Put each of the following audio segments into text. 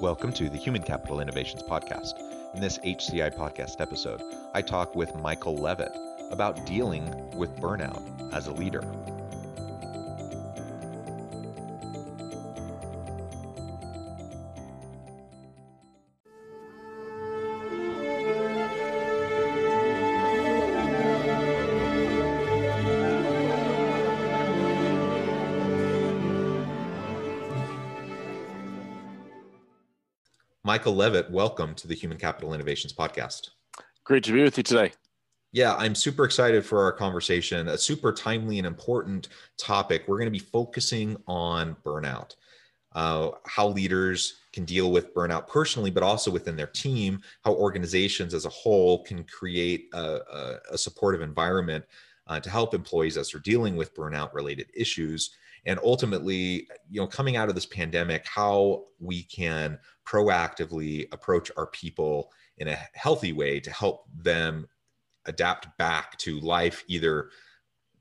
Welcome to the Human Capital Innovations Podcast. In this HCI Podcast episode, I talk with Michael Levitt about dealing with burnout as a leader. Michael Levitt, welcome to the Human Capital Innovations Podcast. Great to be with you today. Yeah, I'm super excited for our conversation, a super timely and important topic. We're going to be focusing on burnout, how leaders can deal with burnout personally, but also within their team, how organizations as a whole can create a supportive environment to help employees as they're dealing with burnout-related issues. And ultimately, you know, coming out of this pandemic, how we can proactively approach our people in a healthy way to help them adapt back to life, either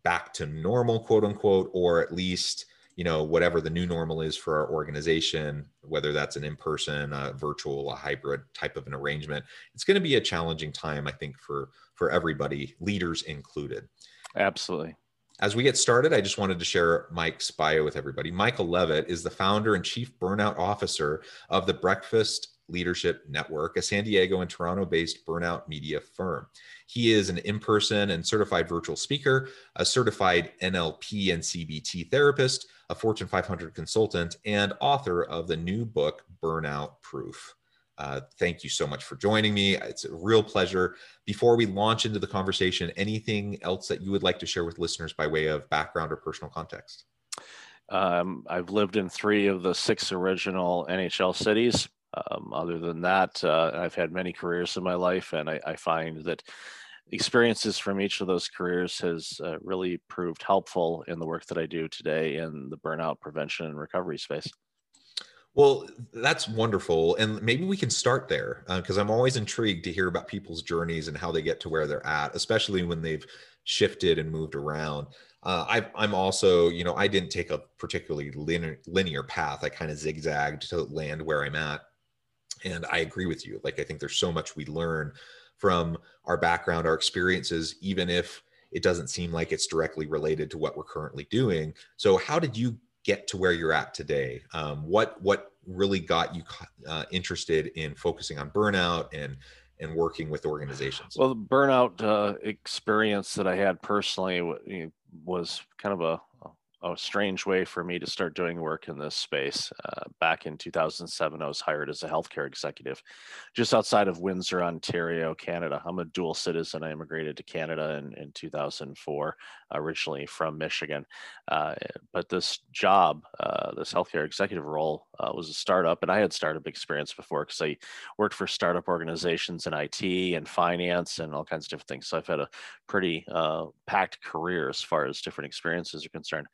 back to normal, quote unquote, or at least, you know, whatever the new normal is for our organization, whether that's an in-person, a virtual, a hybrid type of an arrangement. It's going to be a challenging time, I think, for everybody, leaders included. Absolutely. As we get started, I just wanted to share Mike's bio with everybody. Michael Levitt is the founder and chief burnout officer of the Breakfast Leadership Network, a San Diego and Toronto-based burnout media firm. He is an in-person and certified virtual speaker, a certified NLP and CBT therapist, a Fortune 500 consultant, and author of the new book, Burnout Proof. Thank you so much for joining me. It's a real pleasure. Before we launch into the conversation, anything else that you would like to share with listeners by way of background or personal context? I've lived in 3 of the 6 original NHL cities. Other than that, I've had many careers in my life, and I find that experiences from each of those careers has really proved helpful in the work that I do today in the burnout prevention and recovery space. Well, that's wonderful. And maybe we can start there because I'm always intrigued to hear about people's journeys and how they get to where they're at, especially when they've shifted and moved around. I'm also, you know, I didn't take a particularly linear path. I kind of zigzagged to land where I'm at. And I agree with you. Like, I think there's so much we learn from our background, our experiences, even if it doesn't seem like it's directly related to what we're currently doing. So how did you get to where you're at today? What really got you interested in focusing on burnout and working with organizations? Well, the burnout experience that I had personally was kind of a strange way for me to start doing work in this space. Back in 2007, I was hired as a healthcare executive just outside of Windsor, Ontario, Canada. I'm a dual citizen. I immigrated to Canada in 2004, originally from Michigan. But this job, this healthcare executive role was a startup, and I had startup experience before because I worked for startup organizations in IT and finance and all kinds of different things. So I've had a pretty packed career as far as different experiences are concerned.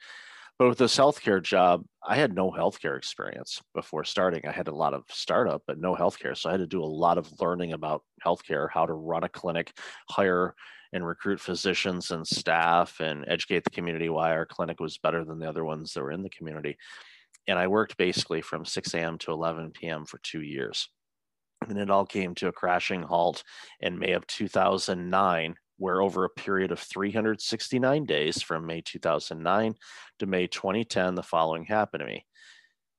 But with this healthcare job, I had no healthcare experience before starting. I had a lot of startup, but no healthcare. So I had to do a lot of learning about healthcare, how to run a clinic, hire and recruit physicians and staff, and educate the community why our clinic was better than the other ones that were in the community. And I worked basically from 6 a.m. to 11 p.m. for 2 years. And it all came to a crashing halt in May of 2009. Where over a period of 369 days from May 2009 to May 2010, the following happened to me.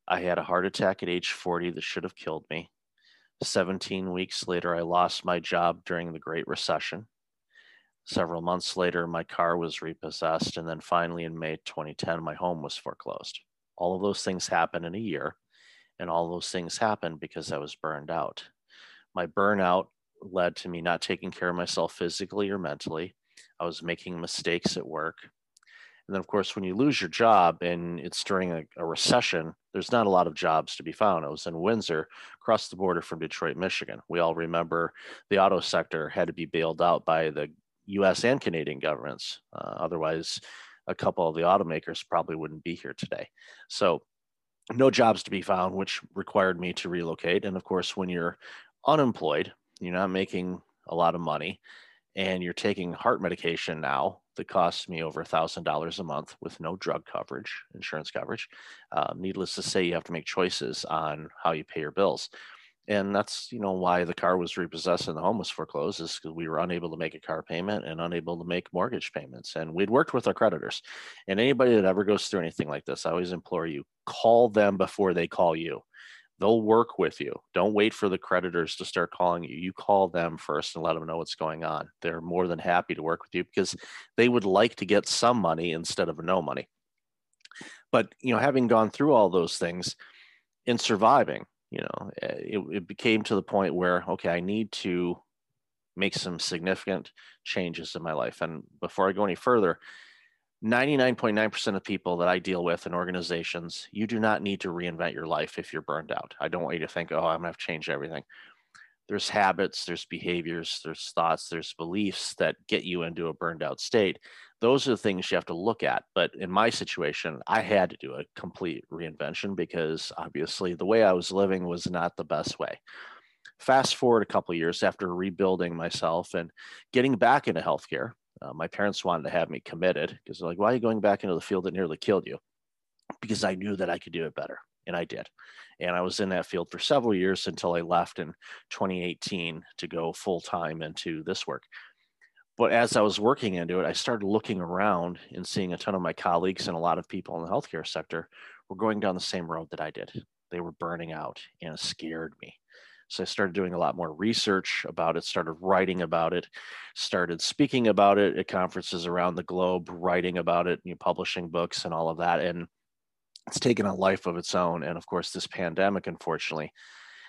I had a heart attack at age 40 that should have killed me. 17 weeks later, I lost my job during the Great Recession. Several months later, my car was repossessed. And then finally in May 2010, my home was foreclosed. All of those things happened in a year. And all those things happened because I was burned out. My burnout led to me not taking care of myself physically or mentally. I was making mistakes at work. And then, of course, when you lose your job and it's during a recession, there's not a lot of jobs to be found. I was in Windsor, across the border from Detroit, Michigan. We all remember the auto sector had to be bailed out by the U.S. and Canadian governments. Otherwise, a couple of the automakers probably wouldn't be here today. So no jobs to be found, which required me to relocate. And of course, when you're unemployed, you're not making a lot of money, and you're taking heart medication now that costs me over $1,000 a month with no drug coverage, insurance coverage. Needless to say, you have to make choices on how you pay your bills. And that's, you know, why the car was repossessed and the home was foreclosed, is because we were unable to make a car payment and unable to make mortgage payments. And we'd worked with our creditors. And anybody that ever goes through anything like this, I always implore you, call them before they call you. They'll work with you. Don't wait for the creditors to start calling you. You call them first and let them know what's going on. They're more than happy to work with you because they would like to get some money instead of no money. But, you know, having gone through all those things and surviving, you know, it became to the point where, okay, I need to make some significant changes in my life. And before I go any further, 99.9% of people that I deal with in organizations, you do not need to reinvent your life if you're burned out. I don't want you to think, oh, I'm going to have to change everything. There's habits, there's behaviors, there's thoughts, there's beliefs that get you into a burned out state. Those are the things you have to look at. But in my situation, I had to do a complete reinvention because obviously the way I was living was not the best way. Fast forward a couple of years after rebuilding myself and getting back into healthcare, my parents wanted to have me committed because they're like, why are you going back into the field that nearly killed you? Because I knew that I could do it better. And I did. And I was in that field for several years until I left in 2018 to go full time into this work. But as I was working into it, I started looking around and seeing a ton of my colleagues and a lot of people in the healthcare sector were going down the same road that I did. They were burning out, and it scared me. So I started doing a lot more research about it, started writing about it, started speaking about it at conferences around the globe, writing about it, you know, publishing books and all of that. And it's taken a life of its own. And of course, this pandemic, unfortunately,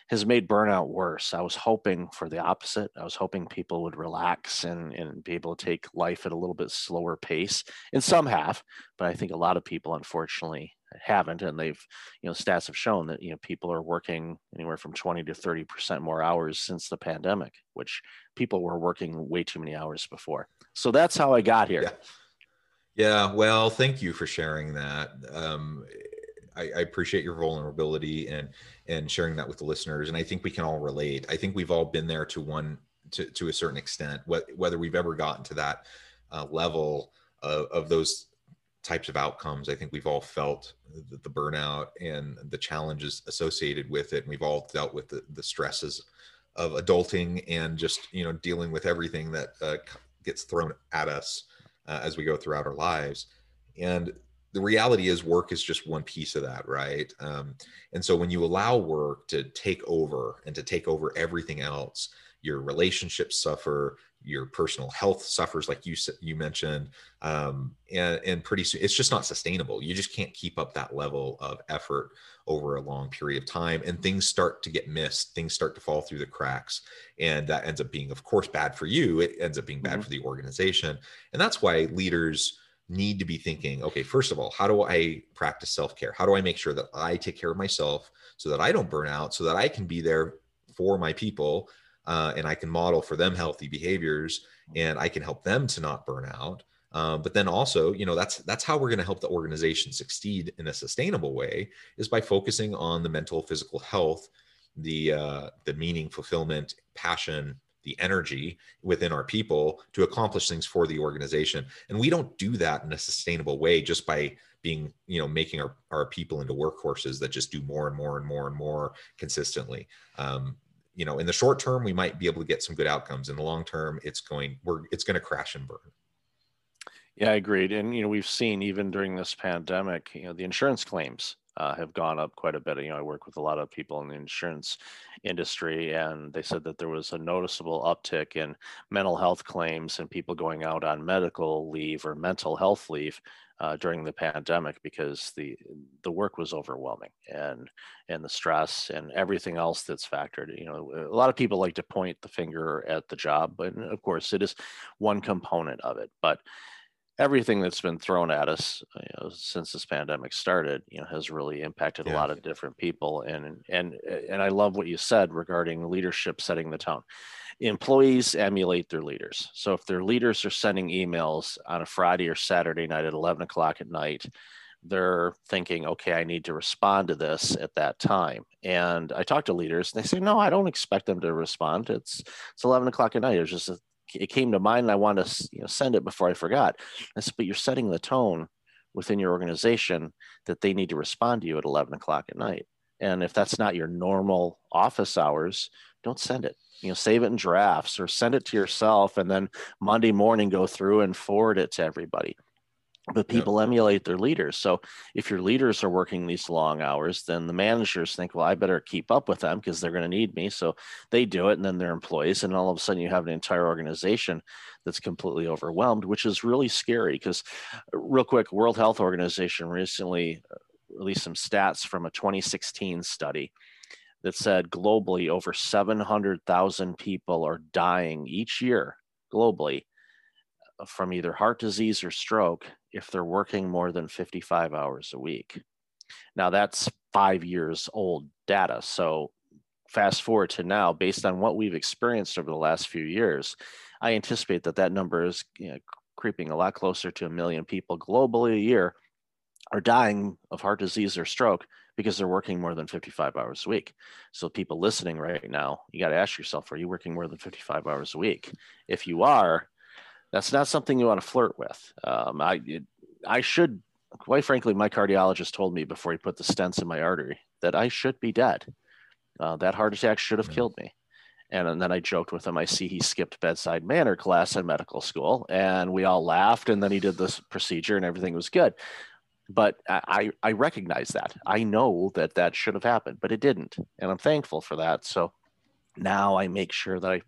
has made burnout worse. I was hoping for the opposite. I was hoping people would relax and be able to take life at a little bit slower pace. And some have, but I think a lot of people, unfortunately, haven't. And they've, you know, stats have shown that, you know, people are working anywhere from 20 to 30% more hours since the pandemic, which people were working way too many hours before. So that's how I got here. Yeah. Well, thank you for sharing that. I appreciate your vulnerability and sharing that with the listeners. And I think we can all relate. I think we've all been there to a certain extent, whether we've ever gotten to that level of those types of outcomes. I think we've all felt the burnout and the challenges associated with it. And we've all dealt with the stresses of adulting and just, you know, dealing with everything that gets thrown at us as we go throughout our lives. And the reality is work is just one piece of that, right? And so when you allow work to take over and to take over everything else, your relationships suffer, your personal health suffers, like you mentioned, and pretty soon it's just not sustainable. You just can't keep up that level of effort over a long period of time, and things start to get missed. Things start to fall through the cracks, and that ends up being, of course, bad for you. It ends up being bad for the organization, and that's why leaders need to be thinking, okay, first of all, how do I practice self-care? How do I make sure that I take care of myself so that I don't burn out, so that I can be there for my people and I can model for them healthy behaviors and I can help them to not burn out. But then also, you know, that's how we're going to help the organization succeed in a sustainable way, is by focusing on the mental, physical health, the meaning, fulfillment, passion, the energy within our people to accomplish things for the organization. And we don't do that in a sustainable way just by being, you know, making our people into workhorses that just do more and more and more and more consistently. You know, in the short term, we might be able to get some good outcomes. In the long term, it's going to crash and burn. Yeah, I agreed. And, you know, we've seen even during this pandemic, you know, the insurance claims have gone up quite a bit. You know, I work with a lot of people in the insurance industry, and they said that there was a noticeable uptick in mental health claims and people going out on medical leave or mental health leave during the pandemic because the work was overwhelming and the stress and everything else that's factored. You know, a lot of people like to point the finger at the job, but of course it is one component of it. But everything that's been thrown at us, you know, since this pandemic started, you know, has really impacted a lot of different people. And I love what you said regarding leadership setting the tone. Employees emulate their leaders. So if their leaders are sending emails on a Friday or Saturday night at 11 o'clock at night, they're thinking, okay, I need to respond to this at that time. And I talk to leaders and they say, no, I don't expect them to respond. It's 11 o'clock at night. It was just it came to mind and I want to send it before I forgot. I said, but you're setting the tone within your organization that they need to respond to you at 11 o'clock at night. And if that's not your normal office hours, don't send it. You know, save it in drafts or send it to yourself and then Monday morning go through and forward it to everybody. But people emulate their leaders. So if your leaders are working these long hours, then the managers think, well, I better keep up with them because they're going to need me. So they do it. And then their employees, and all of a sudden you have an entire organization that's completely overwhelmed, which is really scary. Because real quick, World Health Organization recently released some stats from a 2016 study that said globally over 700,000 people are dying each year globally from either heart disease or stroke if they're working more than 55 hours a week. Now that's 5 years old data. So fast forward to now, based on what we've experienced over the last few years, I anticipate that that number is creeping a lot closer to 1 million people globally a year are dying of heart disease or stroke because they're working more than 55 hours a week. So people listening right now, you got to ask yourself, are you working more than 55 hours a week? If you are, that's not something you want to flirt with. I should, quite frankly, my cardiologist told me before he put the stents in my artery that I should be dead. That heart attack should have killed me. And then I joked with him. I see he skipped bedside manner class in medical school and we all laughed. And then he did this procedure and everything was good. But I recognize that. I know that that should have happened, but it didn't. And I'm thankful for that. So now I make sure that I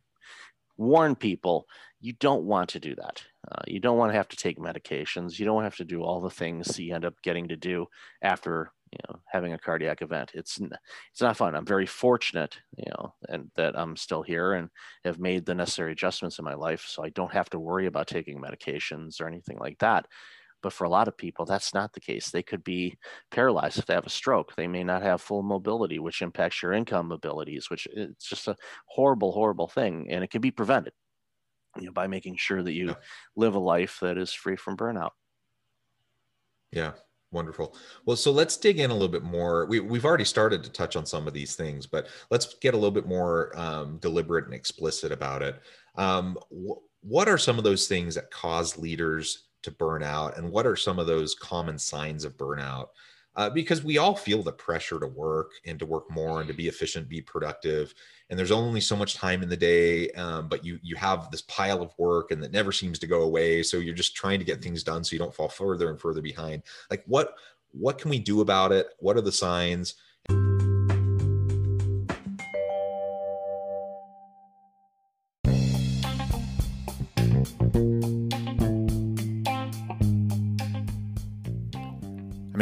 warn people, you don't want to do that. You don't want to have to take medications. You don't have to do all the things you end up getting to do after having a cardiac event. It's not fun. I'm very fortunate, and that I'm still here and have made the necessary adjustments in my life, so I don't have to worry about taking medications or anything like that. But for a lot of people, that's not the case. They could be paralyzed if they have a stroke. They may not have full mobility, which impacts your income abilities, which it's just a horrible, horrible thing, and it can be prevented. By making sure that you live a life that is free from burnout. Yeah, wonderful. Well, so let's dig in a little bit more. We've already started to touch on some of these things, but let's get a little bit more deliberate and explicit about it. What are some of those things that cause leaders to burn out? And what are some of those common signs of burnout? Because we all feel the pressure to work and to work more and to be efficient, be productive. And there's only so much time in the day, but you have this pile of work and that never seems to go away. So you're just trying to get things done so you don't fall further and further behind. Like what can we do about it? What are the signs? I'm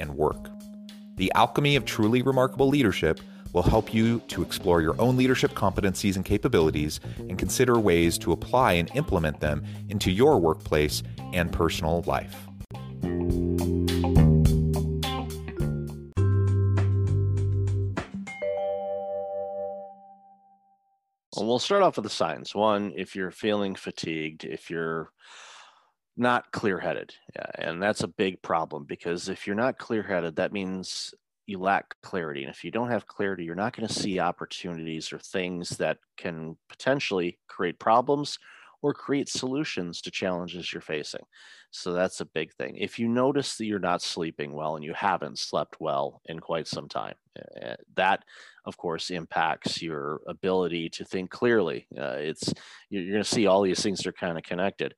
and work. The Alchemy of Truly Remarkable Leadership will help you to explore your own leadership competencies and capabilities and consider ways to apply and implement them into your workplace and personal life. Well, we'll start off with the signs. One, if you're feeling fatigued, if you're not clear-headed. And that's a big problem, because if you're not clear-headed, that means you lack clarity. And if you don't have clarity, you're not going to see opportunities or things that can potentially create problems or create solutions to challenges you're facing. So that's a big thing. If you notice that you're not sleeping well and you haven't slept well in quite some time, that of course impacts your ability to think clearly. You're going to see all these things are kind of connected.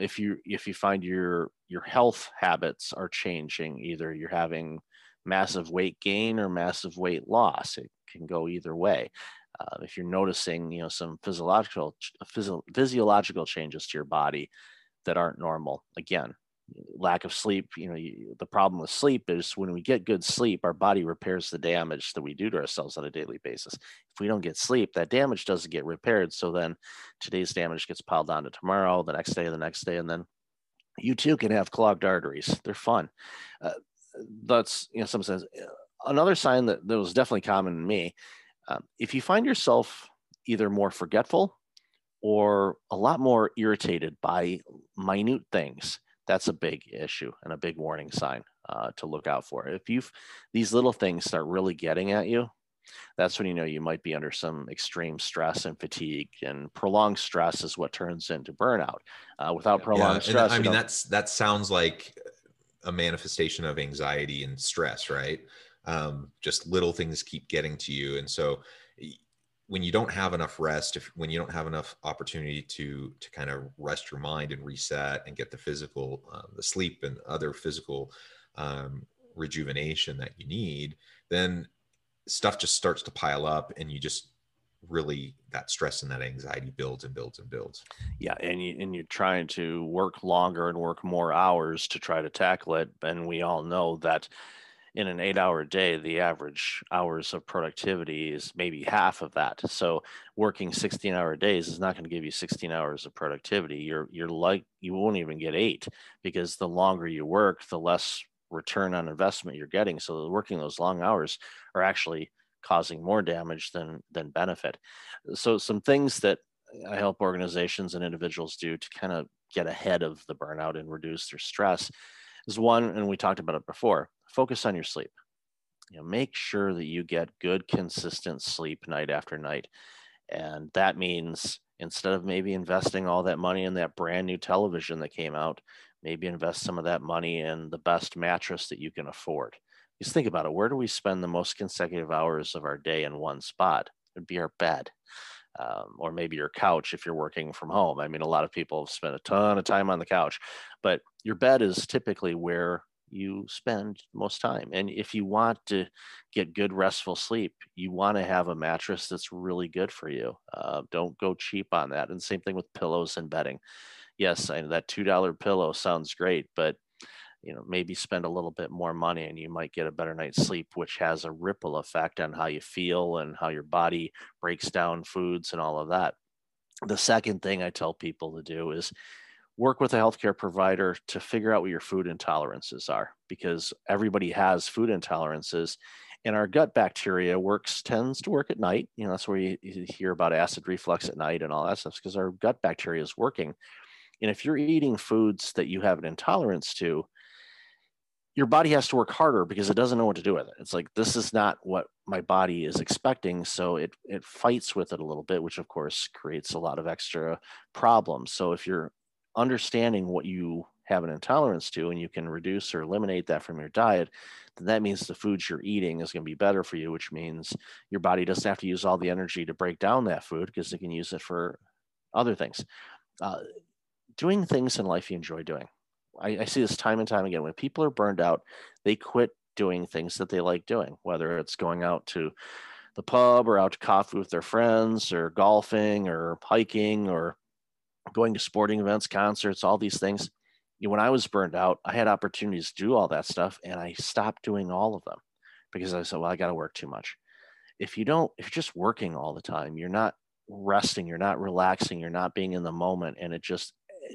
If you find your health habits are changing, either you're having massive weight gain or massive weight loss, it can go either way. If you're noticing, some physiological changes to your body that aren't normal, again, lack of sleep. The problem with sleep is when we get good sleep, our body repairs the damage that we do to ourselves on a daily basis. If we don't get sleep, that damage doesn't get repaired. So then today's damage gets piled on to tomorrow, the next day, and then you too can have clogged arteries. They're fun. That's, some sense. Another sign that was definitely common in me. If you find yourself either more forgetful or a lot more irritated by minute things, that's a big issue and a big warning sign to look out for. If these little things start really getting at you, that's when you know you might be under some extreme stress and fatigue, and prolonged stress is what turns into burnout. Without prolonged stress, I mean, that sounds like a manifestation of anxiety and stress, right? Just little things keep getting to you. And so when you don't have enough rest, when you don't have enough opportunity to kind of rest your mind and reset and get the physical, the sleep and other physical rejuvenation that you need, then stuff just starts to pile up, and you just really, that stress and that anxiety builds and builds and builds. Yeah. And you're trying to work longer and work more hours to try to tackle it. And we all know that in an 8-hour day, the average hours of productivity is maybe half of that. So working 16-hour days is not going to give you 16 hours of productivity. You won't even get 8, because the longer you work, the less return on investment you're getting. So working those long hours are actually causing more damage than benefit. So some things that I help organizations and individuals do to kind of get ahead of the burnout and reduce their stress is one, and we talked about it before, focus on your sleep. Make sure that you get good, consistent sleep night after night. And that means instead of maybe investing all that money in that brand new television that came out, maybe invest some of that money in the best mattress that you can afford. Just think about it. Where do we spend the most consecutive hours of our day in one spot? It'd be our bed. Or maybe your couch if you're working from home. I mean, a lot of people have spent a ton of time on the couch, but your bed is typically where you spend most time. And if you want to get good restful sleep, you want to have a mattress that's really good for you. Don't go cheap on that. And same thing with pillows and bedding. Yes, I know that $2 pillow sounds great, but maybe spend a little bit more money and you might get a better night's sleep, which has a ripple effect on how you feel and how your body breaks down foods and all of that. The second thing I tell people to do is work with a healthcare provider to figure out what your food intolerances are, because everybody has food intolerances, and our gut bacteria tends to work at night. That's where you hear about acid reflux at night and all that stuff, because our gut bacteria is working. And if you're eating foods that you have an intolerance to, your body has to work harder because it doesn't know what to do with it. It's like, this is not what my body is expecting. So it fights with it a little bit, which of course creates a lot of extra problems. So if you're understanding what you have an intolerance to, and you can reduce or eliminate that from your diet, then that means the foods you're eating is going to be better for you, which means your body doesn't have to use all the energy to break down that food because it can use it for other things. Doing things in life you enjoy doing. I see this time and time again. When people are burned out, they quit doing things that they like doing, whether it's going out to the pub or out to coffee with their friends or golfing or hiking or going to sporting events, concerts, all these things. When I was burned out, I had opportunities to do all that stuff, and I stopped doing all of them because I said, well, I got to work too much. If you're just working all the time, you're not resting, you're not relaxing, you're not being in the moment, and it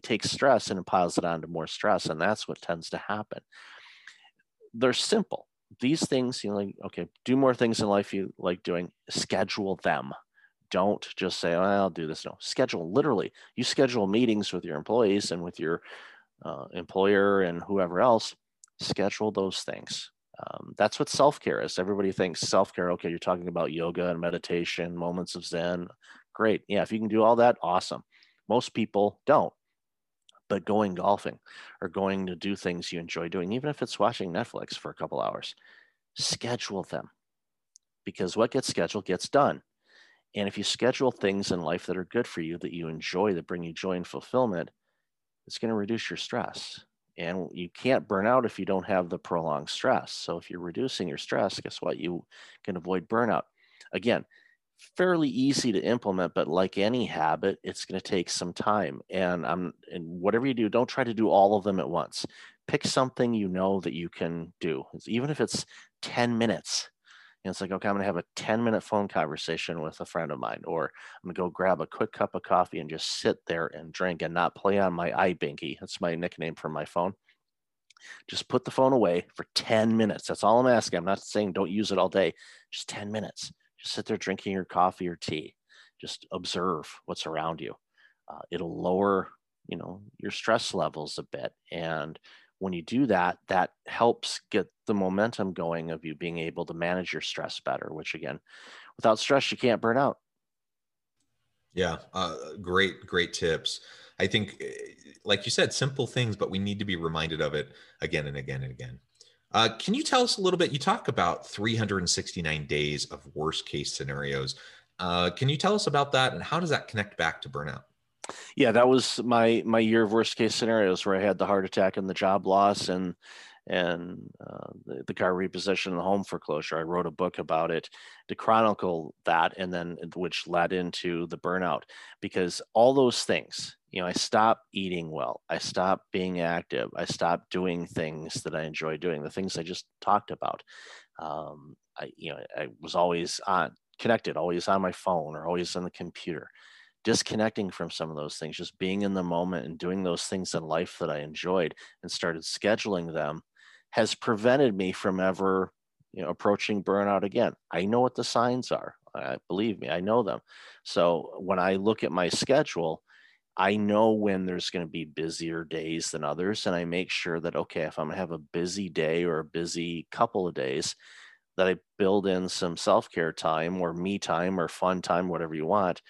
takes stress and it piles it onto more stress. And that's what tends to happen. They're simple. These things, do more things in life you like doing, schedule them. Don't just say, I'll do this. No, schedule. Literally, you schedule meetings with your employees and with your employer and whoever else, schedule those things. That's what self-care is. Everybody thinks self-care, okay, you're talking about yoga and meditation, moments of Zen. Great. Yeah, if you can do all that, awesome. Most people don't. But going golfing or going to do things you enjoy doing, even if it's watching Netflix for a couple hours, schedule them. Because what gets scheduled gets done. And if you schedule things in life that are good for you, that you enjoy, that bring you joy and fulfillment, it's going to reduce your stress. And you can't burn out if you don't have the prolonged stress. So if you're reducing your stress, guess what? You can avoid burnout. Again, fairly easy to implement, but like any habit, it's going to take some time. And whatever you do, don't try to do all of them at once. Pick something you know that you can do. Even if it's 10 minutes. And it's like, okay, I'm going to have a 10-minute phone conversation with a friend of mine, or I'm going to go grab a quick cup of coffee and just sit there and drink and not play on my iBinky. That's my nickname for my phone. Just put the phone away for 10 minutes. That's all I'm asking. I'm not saying don't use it all day, just 10 minutes. Just sit there drinking your coffee or tea. Just observe what's around you. It'll lower, your stress levels a bit. And when you do that, that helps get the momentum going of you being able to manage your stress better, which again, without stress, you can't burn out. Yeah. Great tips. I think, like you said, simple things, but we need to be reminded of it again and again and again. Can you tell us a little bit? You talk about 369 days of worst case scenarios. Can you tell us about that and how does that connect back to burnout? Yeah, that was my year of worst case scenarios where I had the heart attack and the job loss and the car repossession and the home foreclosure. I wrote a book about it to chronicle that, and then which led into the burnout, because all those things, I stopped eating well, I stopped being active, I stopped doing things that I enjoy doing, the things I just talked about. I was always connected, always on my phone or always on the computer. Disconnecting from some of those things, just being in the moment and doing those things in life that I enjoyed and started scheduling them, has prevented me from ever, approaching burnout again. I know what the signs are. Believe me, I know them. So when I look at my schedule, I know when there's going to be busier days than others. And I make sure that, okay, if I'm going to have a busy day or a busy couple of days, that I build in some self-care time or me time or fun time, whatever you want,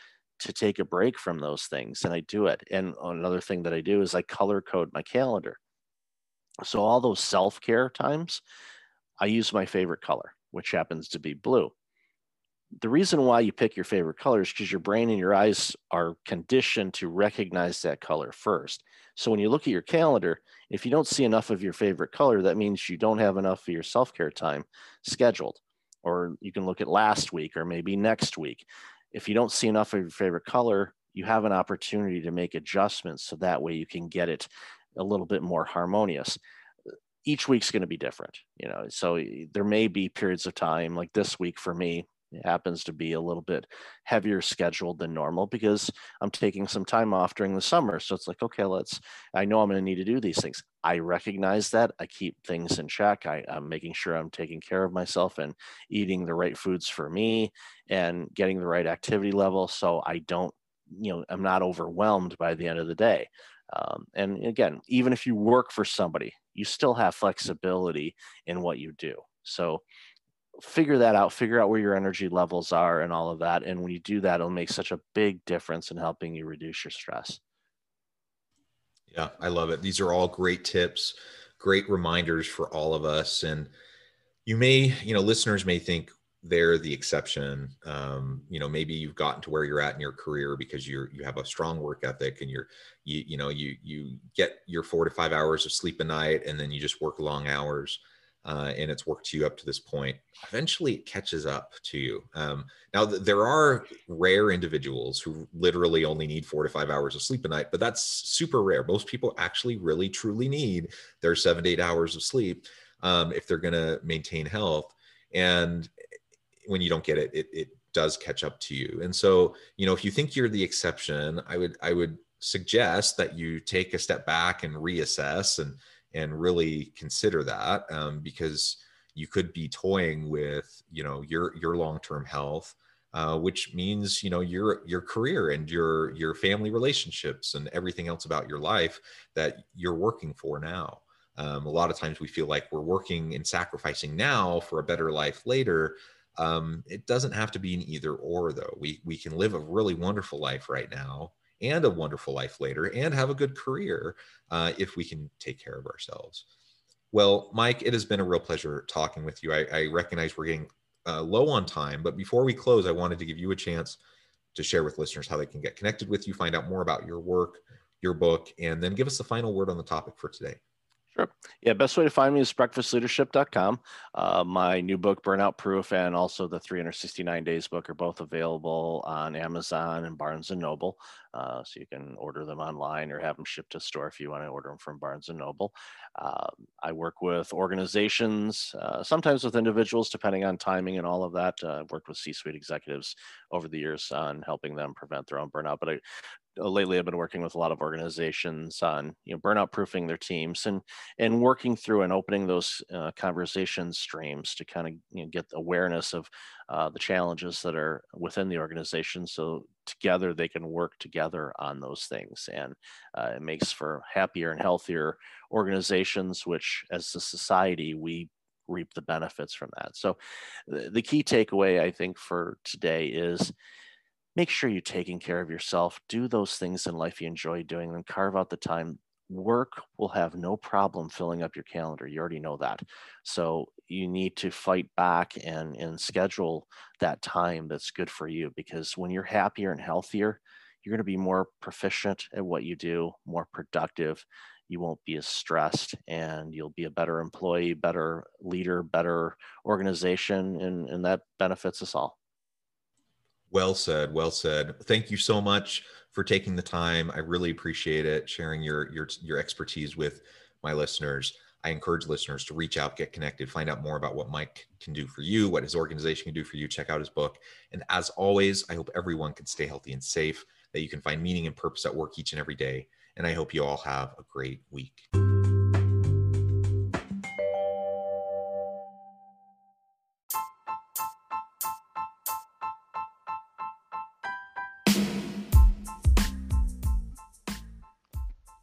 to take a break from those things. And I do it. And another thing that I do is I color code my calendar. So all those self-care times, I use my favorite color, which happens to be blue. The reason why you pick your favorite color is because your brain and your eyes are conditioned to recognize that color first. So when you look at your calendar, if you don't see enough of your favorite color, that means you don't have enough of your self-care time scheduled. Or you can look at last week or maybe next week. If you don't see enough of your favorite color, you have an opportunity to make adjustments so that way you can get it a little bit more harmonious. Each week's going to be different, so there may be periods of time, like this week for me, it happens to be a little bit heavier scheduled than normal because I'm taking some time off during the summer. So it's like, okay, I know I'm going to need to do these things. I recognize that. I keep things in check. I'm making sure I'm taking care of myself and eating the right foods for me and getting the right activity level. So I don't, I'm not overwhelmed by the end of the day. And again, even if you work for somebody, you still have flexibility in what you do. So figure that out, figure out where your energy levels are and all of that. And when you do that, it'll make such a big difference in helping you reduce your stress. Yeah, I love it. These are all great tips, great reminders for all of us. And you may, listeners may think they're the exception. Maybe you've gotten to where you're at in your career because you have a strong work ethic and you get your 4 to 5 hours of sleep a night and then you just work long hours. And it's worked you up to this point. Eventually it catches up to you. There are rare individuals who literally only need 4 to 5 hours of sleep a night, but that's super rare. Most people actually really truly need their 7 to 8 hours of sleep if they're going to maintain health. And when you don't get it, it does catch up to you. And so, if you think you're the exception, I would suggest that you take a step back and reassess and really consider that because you could be toying with, your long-term health which means, you know, your career and your family relationships and everything else about your life that you're working for now. A lot of times we feel like we're working and sacrificing now for a better life later. It doesn't have to be an either or, though. We can live a really wonderful life right now and a wonderful life later and have a good career if we can take care of ourselves. Well, Mike, it has been a real pleasure talking with you. I recognize we're getting low on time, but before we close, I wanted to give you a chance to share with listeners how they can get connected with you, find out more about your work, your book, and then give us the final word on the topic for today. Sure. Yeah. Best way to find me is breakfastleadership.com. My new book, Burnout Proof, and also the 369 Days book are both available on Amazon and Barnes & Noble. So you can order them online or have them shipped to store if you want to order them from Barnes & Noble. I work with organizations, sometimes with individuals, depending on timing and all of that. I've worked with C-suite executives over the years on helping them prevent their own burnout. But lately, I've been working with a lot of organizations on, you know, burnout proofing their teams and working through and opening those conversation streams to kind of, you know, get awareness of the challenges that are within the organization. So together they can work together on those things, and it makes for happier and healthier organizations, which as a society we reap the benefits from that. So the key takeaway, I think, for today is make sure you're taking care of yourself. Do those things in life you enjoy doing, and carve out the time. Work will have no problem filling up your calendar. You already know that. So you need to fight back and schedule that time that's good for you, because when you're happier and healthier, you're going to be more proficient at what you do, more productive. You won't be as stressed, and you'll be a better employee, better leader, better organization, and that benefits us all. Well said. Well said. Thank you so much for taking the time. I really appreciate it, sharing your expertise with my listeners. I encourage listeners to reach out, get connected, find out more about what Mike can do for you, what his organization can do for you. Check out his book. And as always, I hope everyone can stay healthy and safe, that you can find meaning and purpose at work each and every day. And I hope you all have a great week.